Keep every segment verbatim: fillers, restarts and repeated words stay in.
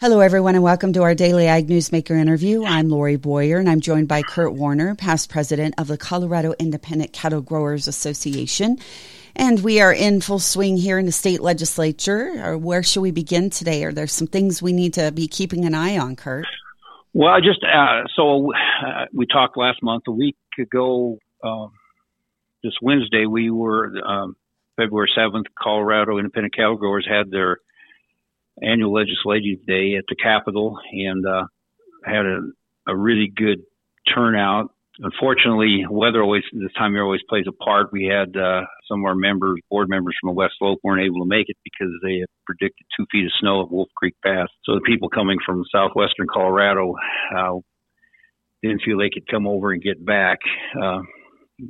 Hello, everyone, and welcome to our daily Ag Newsmaker interview. I'm Lori Boyer, and I'm joined by Curt Woerner, past president of the Colorado Independent Cattle Growers Association. And we are in full swing here in the state legislature. Where should we begin today? Are there some things we need to be keeping an eye on, Curt? Well, I just uh, so uh, we talked last month. A week ago, um, this Wednesday, we were um, February seventh. Colorado Independent Cattle Growers had their annual legislative day at the Capitol, and uh, had a, a really good turnout. Unfortunately, weather always this time of year always plays a part. We had uh, some of our members, board members from the West Slope, weren't able to make it because they had predicted two feet of snow at Wolf Creek Pass. So the people coming from southwestern Colorado uh, didn't feel they could come over and get back, uh,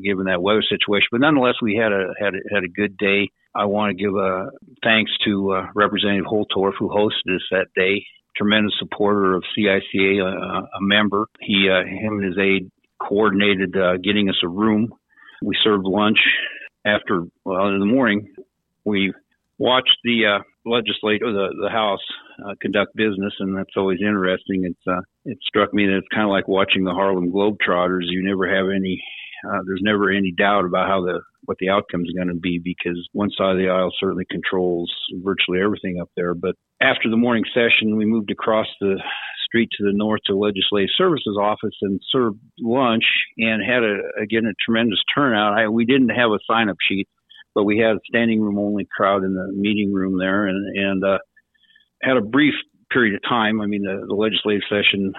given that weather situation. But nonetheless, we had a had a, had a good day. I want to give a thanks to uh, Representative Holtorf, who hosted us that day. Tremendous supporter of C I C A, uh, a member. He, uh, him and his aide coordinated uh, getting us a room. We served lunch after, well, in the morning. We watched the uh, legislature, the, the House, uh, conduct business, and that's always interesting. It's uh, it struck me that it's kind of like watching the Harlem Globetrotters. You never have any. Uh, there's never any doubt about how the what the outcome is going to be, because one side of the aisle certainly controls virtually everything up there. But after the morning session, we moved across the street to the north to the Legislative Services Office and served lunch, and had, a, again, a tremendous turnout. I, we didn't have a sign-up sheet, but we had a standing room-only crowd in the meeting room there, and, and uh, had a brief period of time. I mean, the, the legislative session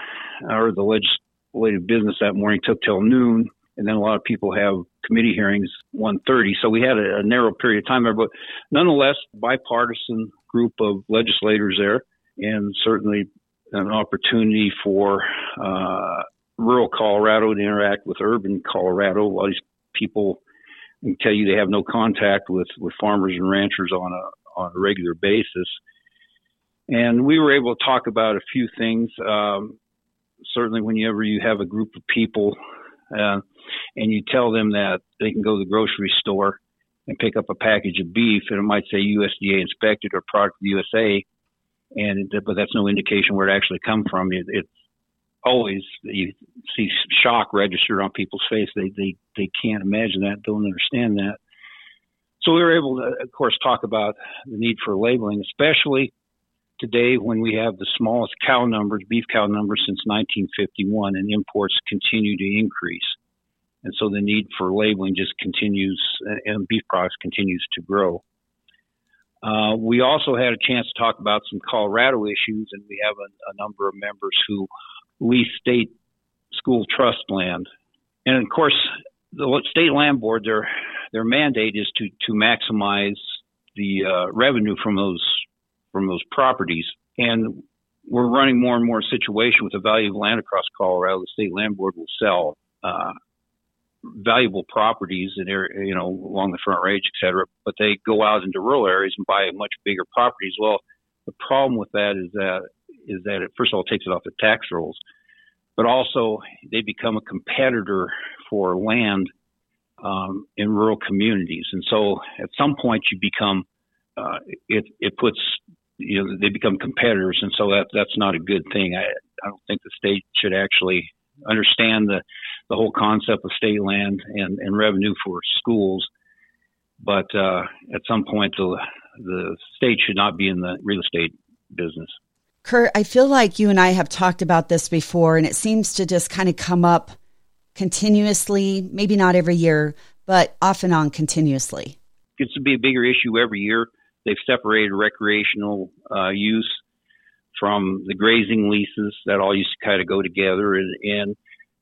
or the legislative business that morning took till noon. And then a lot of people have committee hearings one thirty. So we had a, a narrow period of time there, but nonetheless, bipartisan group of legislators there, and certainly an opportunity for uh, rural Colorado to interact with urban Colorado. All these people can tell you they have no contact with, with farmers and ranchers on a on a regular basis. And we were able to talk about a few things. Um, certainly, whenever you have a group of people, Uh, and you tell them that they can go to the grocery store and pick up a package of beef, and it might say U S D A inspected or product of the U S A, and but that's no indication where it actually come from. It, it's always, you see shock registered on people's face. They they they can't imagine that, don't understand that. So we were able to, of course, talk about the need for labeling, especially today, when we have the smallest cow numbers, beef cow numbers since nineteen fifty-one, and imports continue to increase. And so the need for labeling just continues, and beef products continues to grow. Uh, we also had a chance to talk about some Colorado issues, and we have a, a number of members who lease state school trust land. And of course, the state land board, their their mandate is to, to maximize the uh, revenue from those from those properties. And we're running more and more situation with the value of land across Colorado. The state land board will sell uh, valuable properties in area, you know, along the Front Range, et cetera, but they go out into rural areas and buy much bigger properties. Well, the problem with that is that, is that it, first of all, takes it off the tax rolls, but also they become a competitor for land um, in rural communities. And so at some point you become, uh, it, it puts, you know, they become competitors, and so that that's not a good thing. I, I don't think the state should actually understand the, the whole concept of state land and, and revenue for schools. But uh, at some point, the the state should not be in the real estate business. Curt, I feel like you and I have talked about this before, and it seems to just kind of come up continuously, maybe not every year, but off and on continuously. It's to be a bigger issue every year. They've separated recreational uh, use from the grazing leases. That all used to kind of go together. And, and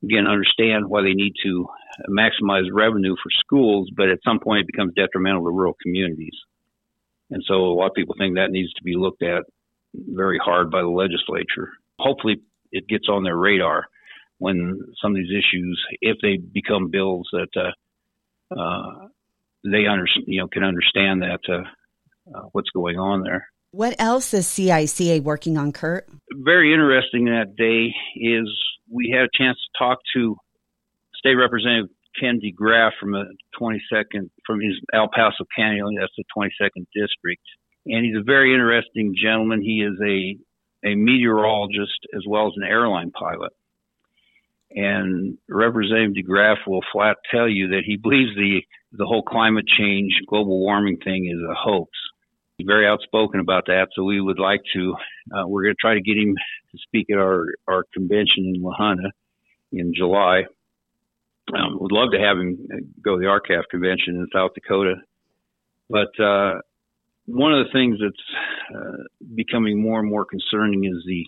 again, understand why they need to maximize revenue for schools, but at some point it becomes detrimental to rural communities. And so a lot of people think that needs to be looked at very hard by the legislature. Hopefully it gets on their radar when some of these issues, if they become bills that uh, uh, they under, you know, can understand that uh, Uh, what's going on there. What else is C I C A working on, Curt? Very interesting that day is we had a chance to talk to State Representative Ken DeGraaf from the twenty-second, from his El Paso County, that's the twenty-second district. And he's a very interesting gentleman. He is a a meteorologist as well as an airline pilot. And Representative DeGraaf will flat tell you that he believes the, the whole climate change, global warming thing is a hoax. He's very outspoken about that, so we would like to, uh, we're going to try to get him to speak at our, our convention in Lahana in July. Um, we'd love to have him go to the R C A F convention in South Dakota. But uh, one of the things that's uh, becoming more and more concerning is the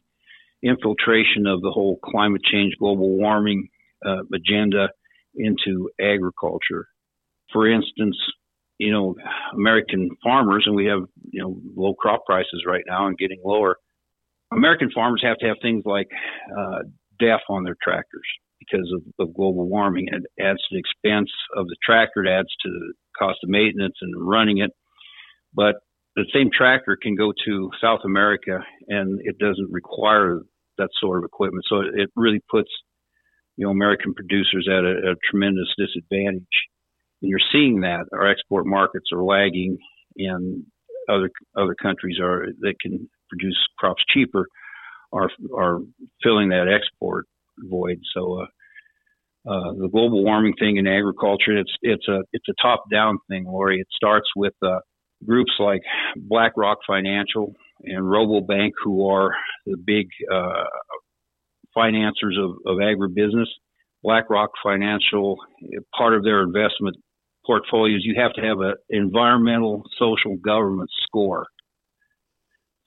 infiltration of the whole climate change, global warming uh, agenda into agriculture. For instance, you know, American farmers, and we have, you know, low crop prices right now and getting lower. American farmers have to have things like uh, D E F on their tractors because of, of global warming. It adds to the expense of the tractor. It adds to the cost of maintenance and running it. But the same tractor can go to South America and it doesn't require that sort of equipment. So it really puts, you know, American producers at a, a tremendous disadvantage. And you're seeing that our export markets are lagging and other, other countries are, that can produce crops cheaper are, are filling that export void. So, uh, Uh, the global warming thing in agriculture, it's it's a it's a top-down thing, Lori. It starts with uh, groups like BlackRock Financial and Rabobank, who are the big uh, financiers of, of agribusiness. BlackRock Financial, part of their investment portfolios, you have to have an environmental, social, government score.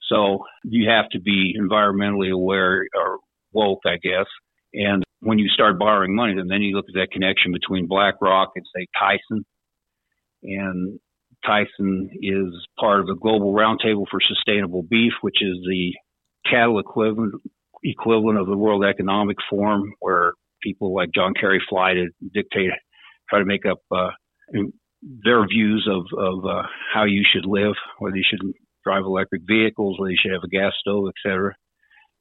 So you have to be environmentally aware or woke, I guess, and when you start borrowing money, then you look at that connection between BlackRock and, say, Tyson. And Tyson is part of the Global Roundtable for Sustainable Beef, which is the cattle equivalent equivalent of the World Economic Forum, where people like John Kerry fly to dictate, try to make up uh, their views of, of uh, how you should live, whether you should drive electric vehicles, whether you should have a gas stove, et cetera.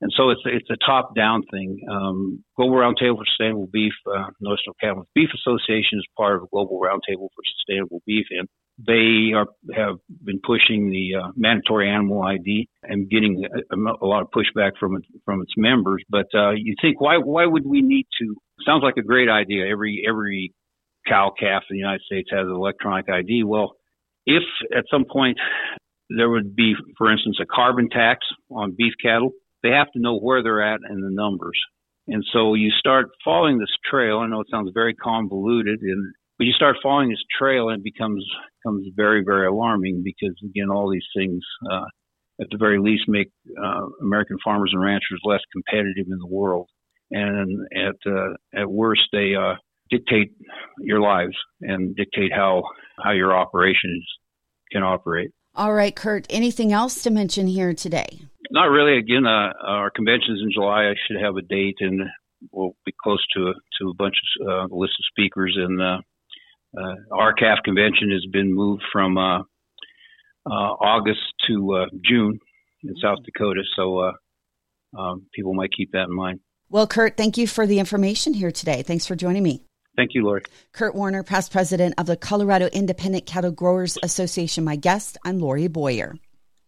And so it's it's a top-down thing. Um, Global Roundtable for Sustainable Beef, uh, National Cattle Beef Association is part of a Global Roundtable for Sustainable Beef, and they are have been pushing the uh, mandatory animal I D and getting a, a lot of pushback from it, from its members. But uh, you think why why would we need to? Sounds like a great idea. Every every cow calf in the United States has an electronic I D. Well, if at some point there would be, for instance, a carbon tax on beef cattle. They have to know where they're at and the numbers. And so you start following this trail. I know it sounds very convoluted, and but you start following this trail and it becomes, becomes very, very alarming because, again, all these things uh, at the very least make uh, American farmers and ranchers less competitive in the world. And at uh, at worst, they uh, dictate your lives and dictate how, how your operations can operate. All right, Curt, anything else to mention here today? Not really. Again, uh, our convention's in July. I should have a date, and we'll be close to a, to a bunch of uh, list of speakers. And uh, uh, our R C A F convention has been moved from uh, uh, August to uh, June in South Dakota, so uh, um, people might keep that in mind. Well, Curt, thank you for the information here today. Thanks for joining me. Thank you, Lori. Curt Woerner, past president of the Colorado Independent Cattle Growers Association. My guest, I'm Lori Boyer.